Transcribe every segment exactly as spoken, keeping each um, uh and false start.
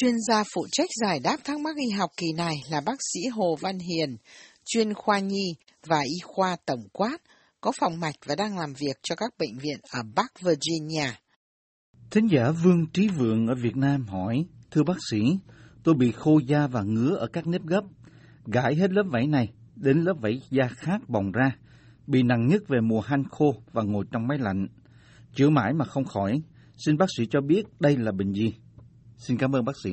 Chuyên gia phụ trách giải đáp thắc mắc y học kỳ này là bác sĩ Hồ Văn Hiền, chuyên khoa nhi và y khoa tổng quát, có phòng mạch và đang làm việc cho các bệnh viện ở Bắc Virginia. Thính giả Vương Trí Vượng ở Việt Nam hỏi, thưa bác sĩ, tôi bị khô da và ngứa ở các nếp gấp, gãi hết lớp vảy này đến lớp vảy da khác bồng ra, bị nặng nhất về mùa hanh khô và ngồi trong máy lạnh, chữa mãi mà không khỏi. Xin bác sĩ cho biết đây là bệnh gì? Xin cảm ơn bác sĩ.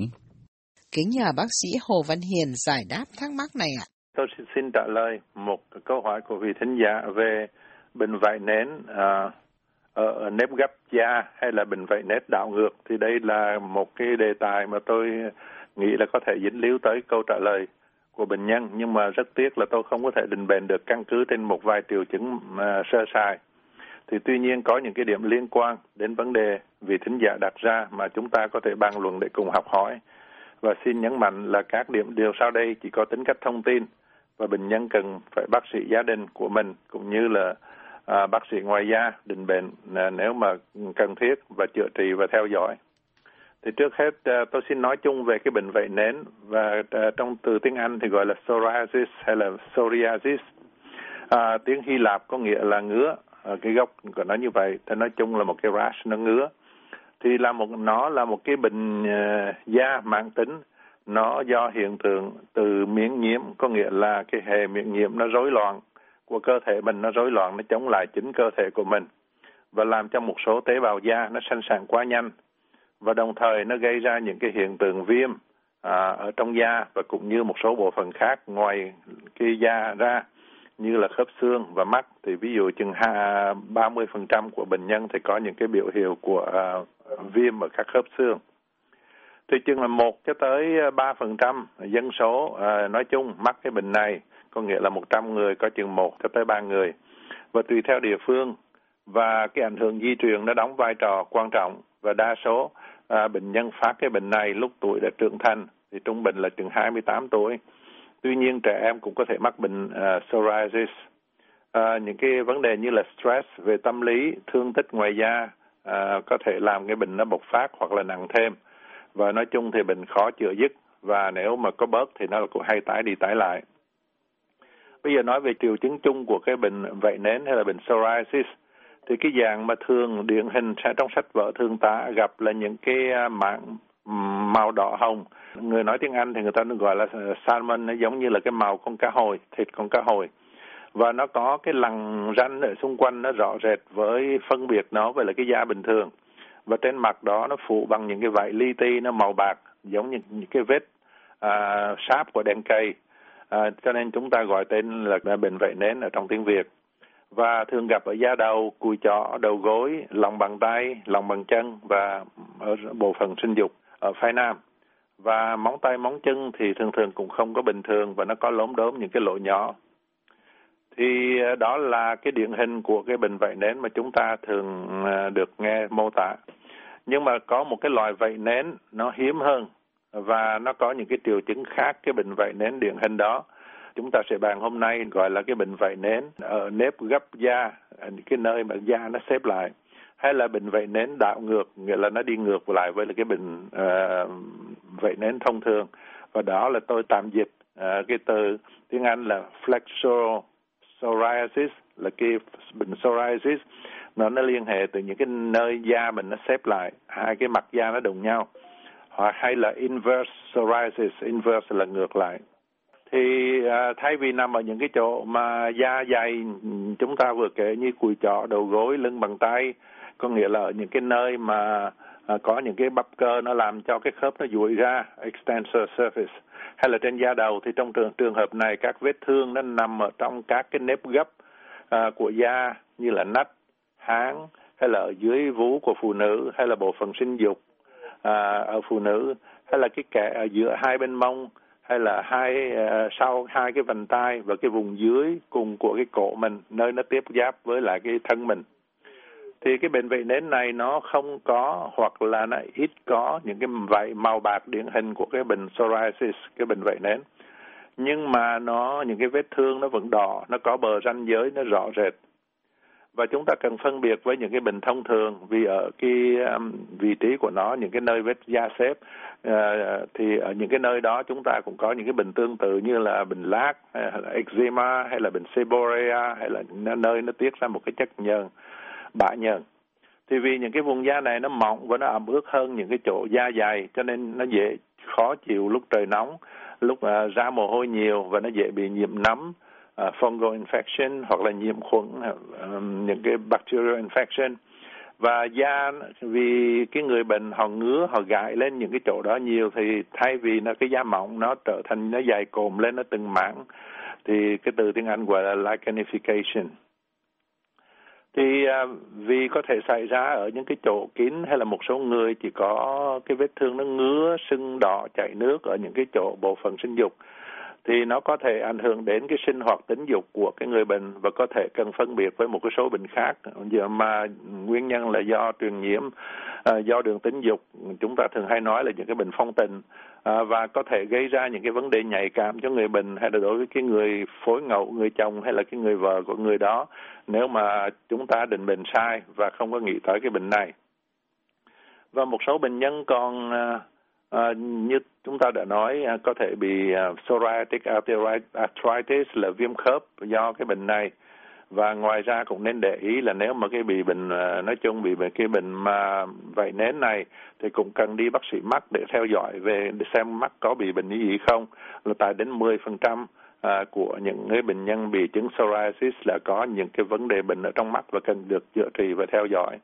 Kính nhờ bác sĩ Hồ Văn Hiền giải đáp thắc mắc này ạ. Tôi xin trả lời một câu hỏi của vị thính giả về bệnh vảy nến à, ở nếp gấp da hay là bệnh vảy nến đảo ngược. Thì đây là một cái đề tài mà tôi nghĩ là có thể dính líu tới câu trả lời của bệnh nhân. Nhưng mà rất tiếc là tôi không có thể định bệnh được căn cứ trên một vài triệu chứng à, sơ sài. Thì tuy nhiên có những cái điểm liên quan đến vấn đề vị thính giả đặt ra mà chúng ta có thể bàn luận để cùng học hỏi. Và xin nhấn mạnh là các điểm điều sau đây chỉ có tính cách thông tin và bệnh nhân cần phải bác sĩ gia đình của mình cũng như là à, bác sĩ ngoại gia định bệnh à, nếu mà cần thiết và chữa trị và theo dõi. Thì trước hết à, tôi xin nói chung về cái bệnh vảy nến và à, trong từ tiếng Anh thì gọi là psoriasis hay là psoriasis. À, tiếng Hy Lạp có nghĩa là ngứa. Cái gốc của nó như vậy, thì nói chung là một cái rash, nó ngứa. Thì là một, nó là một cái bệnh uh, da mãn tính, nó do hiện tượng từ miễn nhiễm, có nghĩa là cái hệ miễn nhiễm nó rối loạn, của cơ thể mình nó rối loạn, nó chống lại chính cơ thể của mình, và làm cho một số tế bào da nó sanh sản quá nhanh, và đồng thời nó gây ra những cái hiện tượng viêm uh, ở trong da, và cũng như một số bộ phận khác ngoài cái da ra, như là khớp xương và mắt. Thì ví dụ chừng ba mươi phần trăm của bệnh nhân thì có những cái biểu hiện của uh, viêm ở các khớp xương. Thì chừng là một cho tới ba phần trăm dân số uh, nói chung mắc cái bệnh này, có nghĩa là một trăm người có chừng một cho tới ba người. Và tùy theo địa phương và cái ảnh hưởng di truyền nó đóng vai trò quan trọng, và đa số uh, bệnh nhân phát cái bệnh này lúc tuổi đã trưởng thành, thì trung bình là chừng hai mươi tám tuổi. Tuy nhiên trẻ em cũng có thể mắc bệnh uh, psoriasis. Uh, những cái vấn đề như là stress về tâm lý, thương tích ngoài da uh, có thể làm cái bệnh nó bộc phát hoặc là nặng thêm. Và nói chung thì bệnh khó chữa dứt, và nếu mà có bớt thì nó cũng hay tái đi tái lại. Bây giờ nói về triệu chứng chung của cái bệnh vảy nến hay là bệnh psoriasis. Thì cái dạng mà thường điển hình trong sách vở thường ta gặp là những cái mảng màu đỏ hồng. Người nói tiếng Anh thì người ta gọi là salmon, nó giống như là cái màu con cá hồi, thịt con cá hồi. Và nó có cái lằn ranh ở xung quanh, nó rõ rệt với phân biệt nó với là cái da bình thường. Và trên mặt đó nó phủ bằng những cái vảy li ti, nó màu bạc, giống như những cái vết à, sáp của đèn cây. À, cho nên chúng ta gọi tên là bệnh vảy nến ở trong tiếng Việt. Và thường gặp ở da đầu, cùi chỏ, đầu gối, lòng bàn tay, lòng bàn chân và ở bộ phận sinh dục ở phái nam. Và móng tay, móng chân thì thường thường cũng không có bình thường, và nó có lốm đốm những cái lỗ nhỏ. Thì đó là cái điển hình của cái bệnh vảy nến mà chúng ta thường được nghe mô tả. Nhưng mà có một cái loại vảy nến nó hiếm hơn và nó có những cái triệu chứng khác cái bệnh vảy nến điển hình đó. Chúng ta sẽ bàn hôm nay gọi là cái bệnh vảy nến ở nếp gấp da, ở cái nơi mà da nó xếp lại. Hay là bệnh vảy nến đảo ngược, nghĩa là nó đi ngược lại với cái bệnh uh, vảy nến thông thường. Và đó là tôi tạm dịch uh, cái từ tiếng Anh là flexural psoriasis, là cái bệnh psoriasis. Nó, nó liên hệ từ những cái nơi da mình nó xếp lại, hai cái mặt da nó đụng nhau. Hoặc hay là inverse psoriasis, inverse là ngược lại. Thì uh, thay vì nằm ở những cái chỗ mà da dày chúng ta vừa kể như cùi chỏ, đầu gối, lưng bàn tay, có nghĩa là ở những cái nơi mà uh, có những cái bắp cơ nó làm cho cái khớp nó duỗi ra, extensor surface, hay là trên da đầu, thì trong trường, trường hợp này các vết thương nó nằm ở trong các cái nếp gấp uh, của da như là nách, háng, hay là ở dưới vú của phụ nữ, hay là bộ phận sinh dục uh, ở phụ nữ, hay là cái kẽ ở giữa hai bên mông, hay là hai uh, sau hai cái vành tai và cái vùng dưới cùng của cái cổ mình, nơi nó tiếp giáp với lại cái thân mình. Thì cái bệnh vảy nến này nó không có hoặc là nó ít có những cái vảy màu bạc điển hình của cái bệnh psoriasis, cái bệnh vảy nến. Nhưng mà nó những cái vết thương nó vẫn đỏ, nó có bờ ranh giới nó rõ rệt. Và chúng ta cần phân biệt với những cái bệnh thông thường, vì ở cái um, vị trí của nó, những cái nơi vết da xếp, uh, thì ở những cái nơi đó chúng ta cũng có những cái bệnh tương tự như là bệnh lác, hay là eczema, hay là bệnh seborrhea, hay là những nơi nó tiết ra một cái chất nhờn, bã nhờn. Thì vì những cái vùng da này nó mỏng và nó ẩm ướt hơn những cái chỗ da dày, cho nên nó dễ khó chịu lúc trời nóng, lúc uh, ra mồ hôi nhiều, và nó dễ bị nhiễm nấm, Uh, fungal infection hoặc là nhiễm khuẩn, uh, những cái bacterial infection. Và da, vì cái người bệnh họ ngứa, họ gãi lên những cái chỗ đó nhiều, thì thay vì nó cái da mỏng nó trở thành nó dày cộm lên, nó từng mảng, thì cái từ tiếng Anh gọi là lichenification. Thì uh, vì có thể xảy ra ở những cái chỗ kín, hay là một số người chỉ có cái vết thương nó ngứa, sưng đỏ, chảy nước ở những cái chỗ bộ phận sinh dục, thì nó có thể ảnh hưởng đến cái sinh hoạt tình dục của cái người bệnh, và có thể cần phân biệt với một cái số bệnh khác mà nguyên nhân là do truyền nhiễm, do đường tình dục, chúng ta thường hay nói là những cái bệnh phong tình, và có thể gây ra những cái vấn đề nhạy cảm cho người bệnh, hay là đối với cái người phối ngẫu, người chồng hay là cái người vợ của người đó, nếu mà chúng ta định bệnh sai và không có nghĩ tới cái bệnh này. Và một số bệnh nhân còn... À, như chúng ta đã nói, à, có thể bị à, psoriatic arthritis là viêm khớp do cái bệnh này. Và ngoài ra cũng nên để ý là nếu mà cái bị bệnh, à, nói chung bị cái bệnh mà vảy nến này, thì cũng cần đi bác sĩ mắt để theo dõi về để xem mắt có bị bệnh gì không. Là tại đến mười phần trăm à, của những người bệnh nhân bị chứng psoriasis là có những cái vấn đề bệnh ở trong mắt và cần được chữa trị và theo dõi.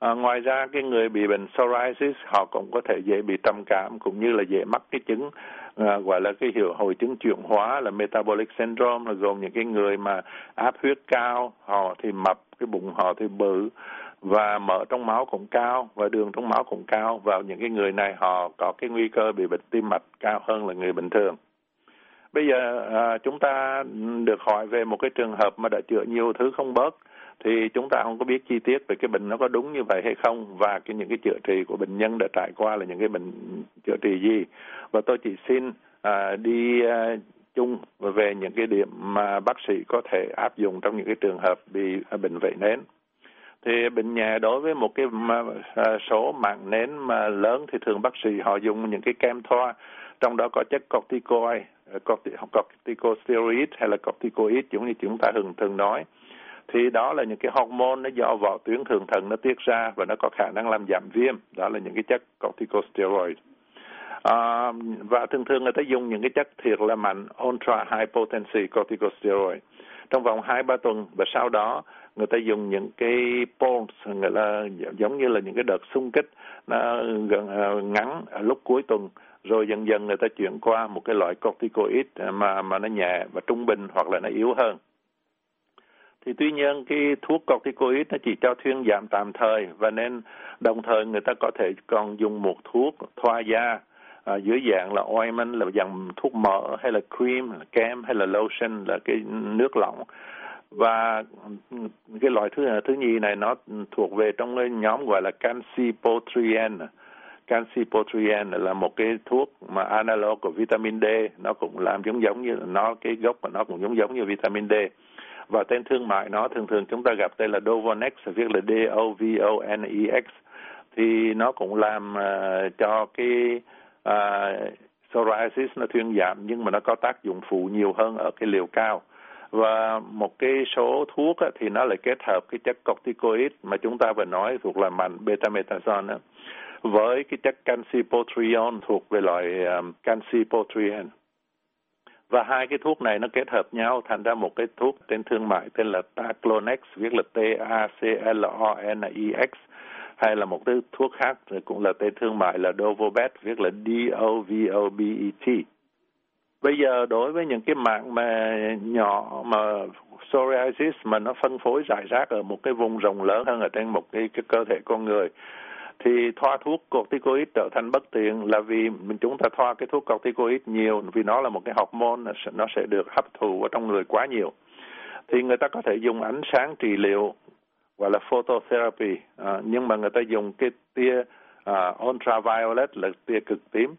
À, ngoài ra cái người bị bệnh psoriasis họ cũng có thể dễ bị trầm cảm, cũng như là dễ mắc cái chứng à, gọi là cái hiệu hồi chứng chuyển hóa là metabolic syndrome, là gồm những cái người mà áp huyết cao, họ thì mập, cái bụng họ thì bự, và mỡ trong máu cũng cao và đường trong máu cũng cao. Và những cái người này họ có cái nguy cơ bị bệnh tim mạch cao hơn là người bình thường. Bây giờ à, chúng ta được hỏi về một cái trường hợp mà đã chữa nhiều thứ không bớt, thì chúng ta không có biết chi tiết về cái bệnh nó có đúng như vậy hay không, và cái những cái chữa trị của bệnh nhân đã trải qua là những cái bệnh chữa trị gì. Và tôi chỉ xin à, đi à, chung về những cái điểm mà bác sĩ có thể áp dụng trong những cái trường hợp bị à, bệnh vảy nến. Thì bệnh nhẹ đối với một cái mà, à, số mảng nến mà lớn thì thường bác sĩ họ dùng những cái kem thoa, trong đó có chất corticoid, corticosteroid hay là corticoid, giống như chúng ta thường thường nói. Thì đó là những cái hormone nó do vỏ tuyến thượng thận nó tiết ra và nó có khả năng làm giảm viêm, đó là những cái chất corticosteroid. À, và thường thường người ta dùng những cái chất thiệt là mạnh, ultra high potency corticosteroid, trong vòng hai ba tuần, và sau đó người ta dùng những cái pulse, người ta giống như là những cái đợt xung kích nó ngắn ở lúc cuối tuần, rồi dần dần người ta chuyển qua một cái loại corticoid mà mà nó nhẹ và trung bình hoặc là nó yếu hơn. Thì tuy nhiên cái thuốc corticoid nó chỉ cho thuyên giảm tạm thời, và nên đồng thời người ta có thể còn dùng một thuốc thoa da à, dưới dạng là ointment, là dạng thuốc mỡ, hay là cream, là kem, hay là lotion, là cái nước lỏng. Và cái loại thứ thứ nhì này nó thuộc về trong cái nhóm gọi là calcipotrien. Calcipotrien là một cái thuốc mà analog của vitamin D, nó cũng làm giống giống như nó cái gốc của nó cũng giống giống như vitamin D. Và tên thương mại nó thường thường chúng ta gặp tên là Dovonex, viết là D O V O N E X. Thì nó cũng làm uh, cho cái uh, psoriasis nó thuyên giảm, nhưng mà nó có tác dụng phụ nhiều hơn ở cái liều cao. Và một cái số thuốc á, thì nó lại kết hợp cái chất corticoid mà chúng ta vừa nói thuộc là mạnh beta-metazone với cái chất calcipotriol thuộc về loại um, calcipotrien. Và hai cái thuốc này nó kết hợp nhau thành ra một cái thuốc tên thương mại tên là Taclonex, viết là T A C L O N E X, hay là một cái thuốc khác cũng là tên thương mại là Dovobet, viết là D O V O B E T. Bây giờ đối với những cái mảng mà nhỏ mà psoriasis mà nó phân phối rải rác ở một cái vùng rộng lớn hơn ở trên một cái, cái cơ thể con người, thì thoa thuốc corticoid trở thành bất tiện, là vì mình chúng ta thoa cái thuốc corticoid nhiều, vì nó là một cái hormone, nó sẽ được hấp thụ ở trong người quá nhiều. Thì người ta có thể dùng ánh sáng trị liệu gọi là phototherapy, à, nhưng mà người ta dùng cái tia à, ultraviolet là tia cực tím.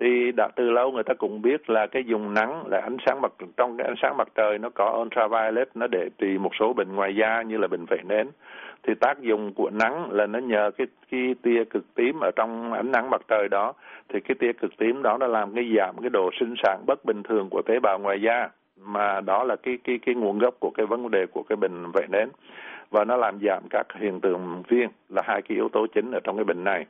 Thì đã từ lâu người ta cũng biết là cái vùng nắng là ánh sáng mặt trong cái ánh sáng mặt trời nó có ultraviolet, nó để tùy một số bệnh ngoài da như là bệnh phệ nến. Thì tác dụng của nắng là nó nhờ cái, cái tia cực tím ở trong ánh nắng mặt trời đó, thì cái tia cực tím đó nó làm cái giảm cái độ sinh sản bất bình thường của tế bào ngoài da, mà đó là cái cái cái nguồn gốc của cái vấn đề của cái bệnh phệ nến, và nó làm giảm các hiện tượng viêm, là hai cái yếu tố chính ở trong cái bệnh này.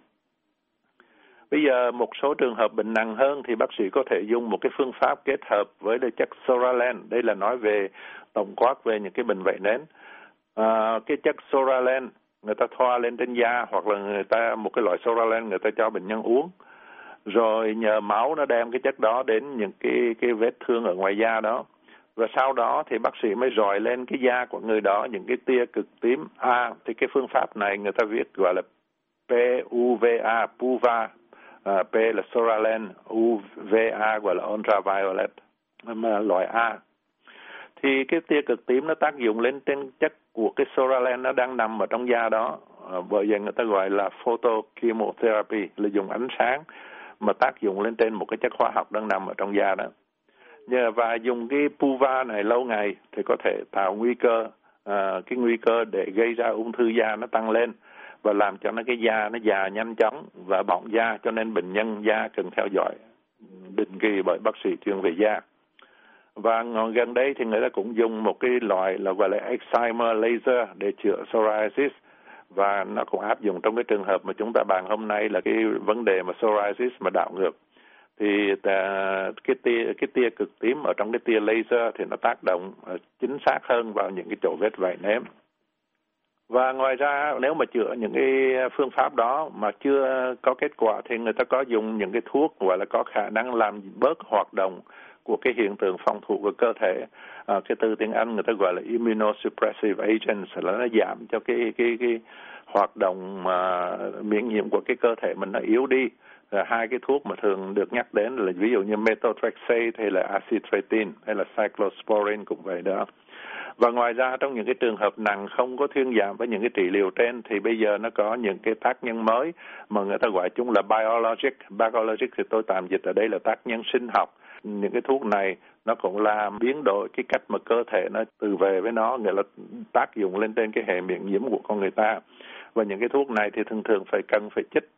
Bây giờ một số trường hợp bệnh nặng hơn thì bác sĩ có thể dùng một cái phương pháp kết hợp với chất Psoralen. Đây là nói về tổng quát về những cái bệnh vậy nến. À, cái chất Psoralen người ta thoa lên trên da, hoặc là người ta một cái loại Psoralen người ta cho bệnh nhân uống. Rồi nhờ máu nó đem cái chất đó đến những cái, cái vết thương ở ngoài da đó. Và sau đó thì bác sĩ mới rọi lên cái da của người đó những cái tia cực tím. À, thì cái phương pháp này người ta viết gọi là pê u vê a, pê u vê a. Uh, P là Psoralen, u vê a gọi là ultraviolet, loại A. Thì cái tia cực tím nó tác dụng lên trên chất của cái Psoralen nó đang nằm ở trong da đó. Uh, bởi vậy người ta gọi là photochemotherapy, là dùng ánh sáng mà tác dụng lên trên một cái chất hóa học đang nằm ở trong da đó. Và dùng cái pê u vê a này lâu ngày thì có thể tạo nguy cơ, uh, cái nguy cơ để gây ra ung thư da nó tăng lên, và làm cho nó cái da nó già nhanh chóng và bỏng da, cho nên bệnh nhân da cần theo dõi định kỳ bởi bác sĩ chuyên về da. Và gần đây thì người ta cũng dùng một cái loại là gọi là excimer laser để chữa psoriasis, và nó cũng áp dụng trong cái trường hợp mà chúng ta bàn hôm nay là cái vấn đề mà psoriasis mà đảo ngược. Thì cái tia, cái tia cực tím ở trong cái tia laser thì nó tác động chính xác hơn vào những cái chỗ vết vảy nến. Và ngoài ra nếu mà chữa những cái phương pháp đó mà chưa có kết quả thì người ta có dùng những cái thuốc gọi là có khả năng làm bớt hoạt động của cái hiện tượng phòng thủ của cơ thể. À, cái từ tiếng Anh người ta gọi là immunosuppressive agents, là nó giảm cho cái cái cái hoạt động mà miễn nhiễm của cái cơ thể mình nó yếu đi. Là hai cái thuốc mà thường được nhắc đến là ví dụ như methotrexate hay là acitretin hay là cyclosporin cũng vậy đó. Và ngoài ra trong những cái trường hợp nặng không có thuyên giảm với những cái trị liệu trên thì bây giờ nó có những cái tác nhân mới mà người ta gọi chúng là biologic. Biologic thì tôi tạm dịch ở đây là tác nhân sinh học. Những cái thuốc này nó cũng làm biến đổi cái cách mà cơ thể nó tự vệ với nó, nghĩa là tác dụng lên trên cái hệ miễn nhiễm của con người ta. Và những cái thuốc này thì thường thường phải cần phải chích.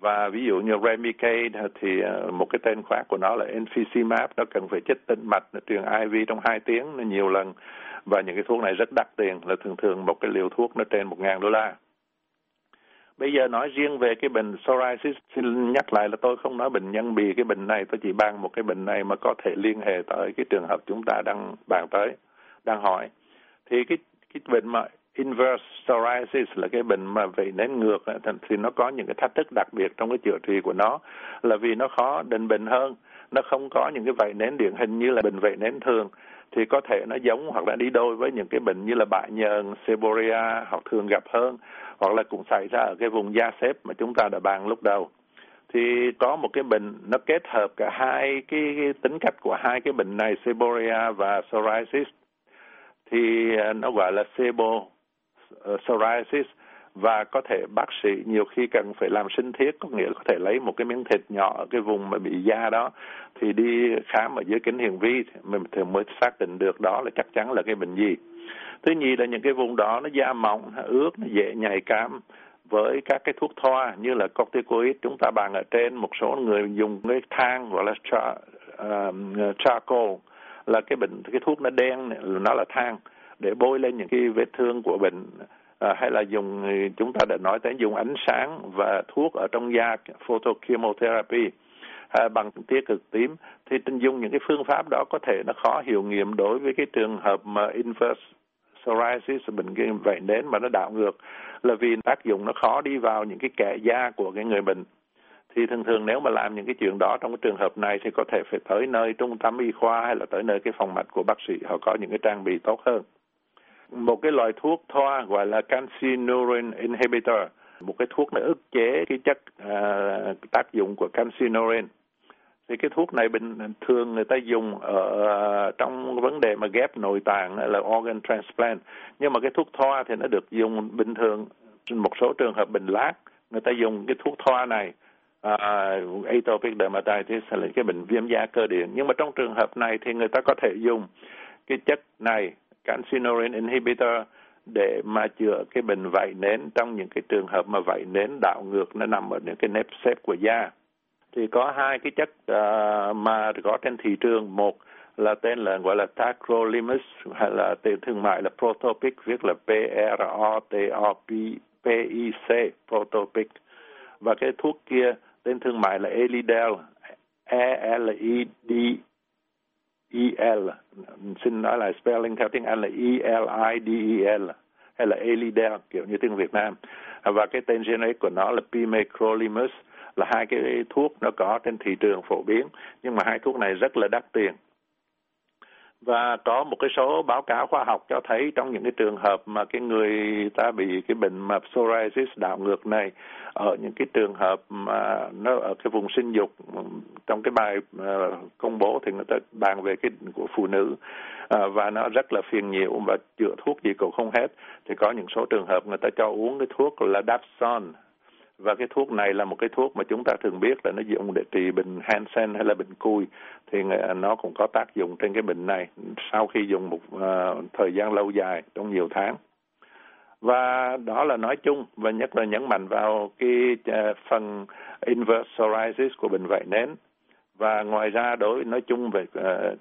Và ví dụ như Remicade thì một cái tên khác của nó là Enficimab, nó cần phải chích tĩnh mạch, nó truyền i vê trong hai tiếng, nó nhiều lần. Và những cái thuốc này rất đắt tiền, là thường thường một cái liều thuốc nó trên một nghìn đô la. Bây giờ nói riêng về cái bệnh psoriasis, xin nhắc lại là tôi không nói bệnh nhân bị cái bệnh này, tôi chỉ bàn một cái bệnh này mà có thể liên hệ tới cái trường hợp chúng ta đang bàn tới, đang hỏi. Thì cái, cái bệnh mà inverse psoriasis là cái bệnh mà về nến ngược thì nó có những cái thách thức đặc biệt trong cái chữa trị của nó, là vì nó khó định bệnh hơn, nó không có những cái vảy nến điển hình như là bệnh vảy nến thường. Thì có thể nó giống hoặc là đi đôi với những cái bệnh như là bại nhờn, seborrhea hoặc thường gặp hơn, hoặc là cũng xảy ra ở cái vùng da xếp mà chúng ta đã bàn lúc đầu. Thì có một cái bệnh nó kết hợp cả hai cái, cái tính cách của hai cái bệnh này, seborrhea và psoriasis, thì nó gọi là sebo psoriasis. Và có thể bác sĩ nhiều khi cần phải làm sinh thiết, có nghĩa là có thể lấy một cái miếng thịt nhỏ ở cái vùng mà bị da đó thì đi khám ở dưới kính hiển vi mình thì mới xác định được đó là chắc chắn là cái bệnh gì. Thứ nhì là những cái vùng đó nó da mỏng, nó ướt, nó dễ nhạy cảm với các cái thuốc thoa như là corticoid chúng ta bàn ở trên. Một số người dùng cái than gọi là char, uh, charcoal, là cái bệnh cái thuốc nó đen, nó là than để bôi lên những cái vết thương của bệnh. À, hay là dùng, chúng ta đã nói tới dùng ánh sáng và thuốc ở trong da, photochemotherapy, à, bằng tia cực tím. Thì dùng những cái phương pháp đó có thể nó khó hiệu nghiệm đối với cái trường hợp mà inverse psoriasis, bệnh cái vảy nến mà nó đảo ngược, là vì tác dụng nó khó đi vào những cái kẽ da của cái người bệnh. Thì thường thường nếu mà làm những cái chuyện đó trong cái trường hợp này thì có thể phải tới nơi trung tâm y khoa hay là tới nơi cái phòng mạch của bác sĩ, họ có những cái trang bị tốt hơn. Một cái loại thuốc thoa gọi là calcineurin inhibitor, một cái thuốc nó ức chế cái chất uh, tác dụng của calcineurin. Thì cái thuốc này bình thường người ta dùng ở trong vấn đề mà ghép nội tạng là organ transplant. Nhưng mà cái thuốc thoa thì nó được dùng bình thường, một số trường hợp bệnh lát người ta dùng cái thuốc thoa này à, atopic dermatitis hay là cái bệnh viêm da cơ điện. Nhưng mà trong trường hợp này thì người ta có thể dùng cái chất này, calcinorin inhibitor, để mà chữa cái bệnh vảy nến trong những cái trường hợp mà vảy nến đảo ngược nó nằm ở những cái nếp xếp của da. Thì có hai cái chất uh, mà có trên thị trường, một là tên là gọi là tacrolimus hay là tên thương mại là Protopic, viết là P R O T O P I C, Protopic, và cái thuốc kia tên thương mại là Elidel, E L I D E L, xin nói là spelling theo tiếng Anh là E L I D E L hay là Elidel kiểu như tiếng Việt Nam, và cái tên generic của nó là Pimecrolimus. Là hai cái thuốc nó có trên thị trường phổ biến, nhưng mà hai thuốc này rất là đắt tiền. Và có một cái số báo cáo khoa học cho thấy trong những cái trường hợp mà cái người ta bị cái bệnh mà psoriasis đảo ngược này, ở những cái trường hợp mà nó ở cái vùng sinh dục, trong cái bài công bố thì người ta bàn về cái của phụ nữ, và nó rất là phiền nhiễu và chữa thuốc gì cũng không hết, thì có những số trường hợp người ta cho uống cái thuốc là Dapson. Và cái thuốc này là một cái thuốc mà chúng ta thường biết là nó dùng để trị bệnh Hansen hay là bệnh cùi, thì nó cũng có tác dụng trên cái bệnh này sau khi dùng một uh, thời gian lâu dài trong nhiều tháng. Và đó là nói chung, và nhất là nhấn mạnh vào cái uh, phần inverse psoriasis của bệnh vảy nến. Và ngoài ra đối nói chung về uh,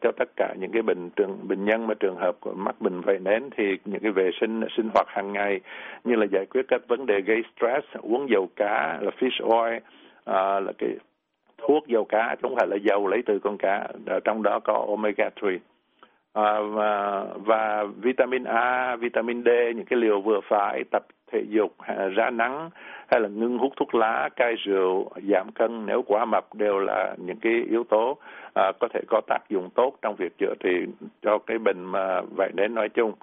cho tất cả những cái bệnh trường bệnh nhân mà trường hợp mắc bệnh vảy nến, thì những cái vệ sinh sinh hoạt hàng ngày như là giải quyết các vấn đề gây stress, uống dầu cá là fish oil, uh, là cái thuốc dầu cá, không phải là dầu lấy từ con cá, trong đó có omega ba, uh, và, và vitamin A, vitamin D, những cái liều vừa phải, tập thể dục, ra nắng hay là ngưng hút thuốc lá, cai rượu, giảm cân nếu quá mập đều là những cái yếu tố à, có thể có tác dụng tốt trong việc chữa trị cho cái bệnh mà vảy nến nói chung.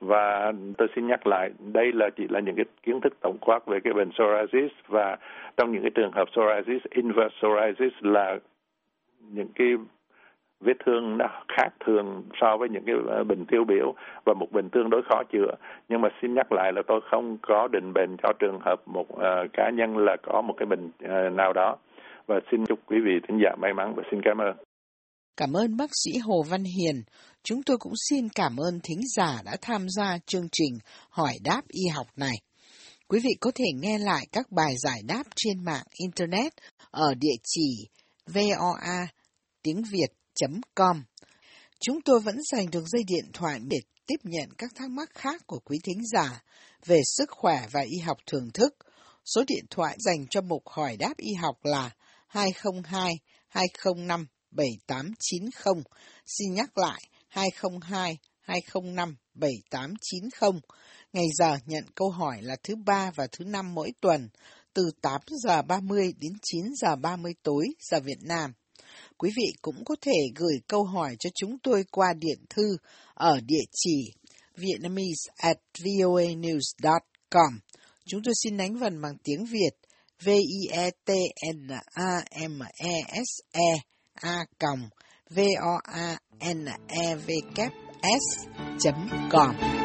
Và tôi xin nhắc lại, đây là chỉ là những cái kiến thức tổng quát về cái bệnh psoriasis, và trong những cái trường hợp psoriasis, inverse psoriasis là những cái vết thương nó khác thường so với những cái bệnh tiêu biểu và một bệnh tương đối khó chữa. Nhưng mà xin nhắc lại là tôi không có định bệnh cho trường hợp một uh, cá nhân là có một cái bệnh uh, nào đó. Và xin chúc quý vị thính giả may mắn và xin cảm ơn. Cảm ơn bác sĩ Hồ Văn Hiền. Chúng tôi cũng xin cảm ơn thính giả đã tham gia chương trình Hỏi Đáp Y Học này. Quý vị có thể nghe lại các bài giải đáp trên mạng Internet ở địa chỉ voa tiếng việt chấm com. Chúng tôi vẫn dành đường dây điện thoại để tiếp nhận các thắc mắc khác của quý thính giả về sức khỏe và y học thường thức. Số điện thoại dành cho mục Hỏi Đáp Y Học là hai không hai hai không năm bảy tám chín không. Xin nhắc lại hai không hai hai không năm bảy tám chín không. Ngày giờ nhận câu hỏi là thứ ba và thứ năm mỗi tuần từ tám giờ ba mươi đến chín giờ ba mươi tối giờ Việt Nam. Quý vị cũng có thể gửi câu hỏi cho chúng tôi qua điện thư ở địa chỉ vietnamese at voanews dot com. Chúng tôi xin đánh vần bằng tiếng Việt vietnamese a còng voanevks chấm com.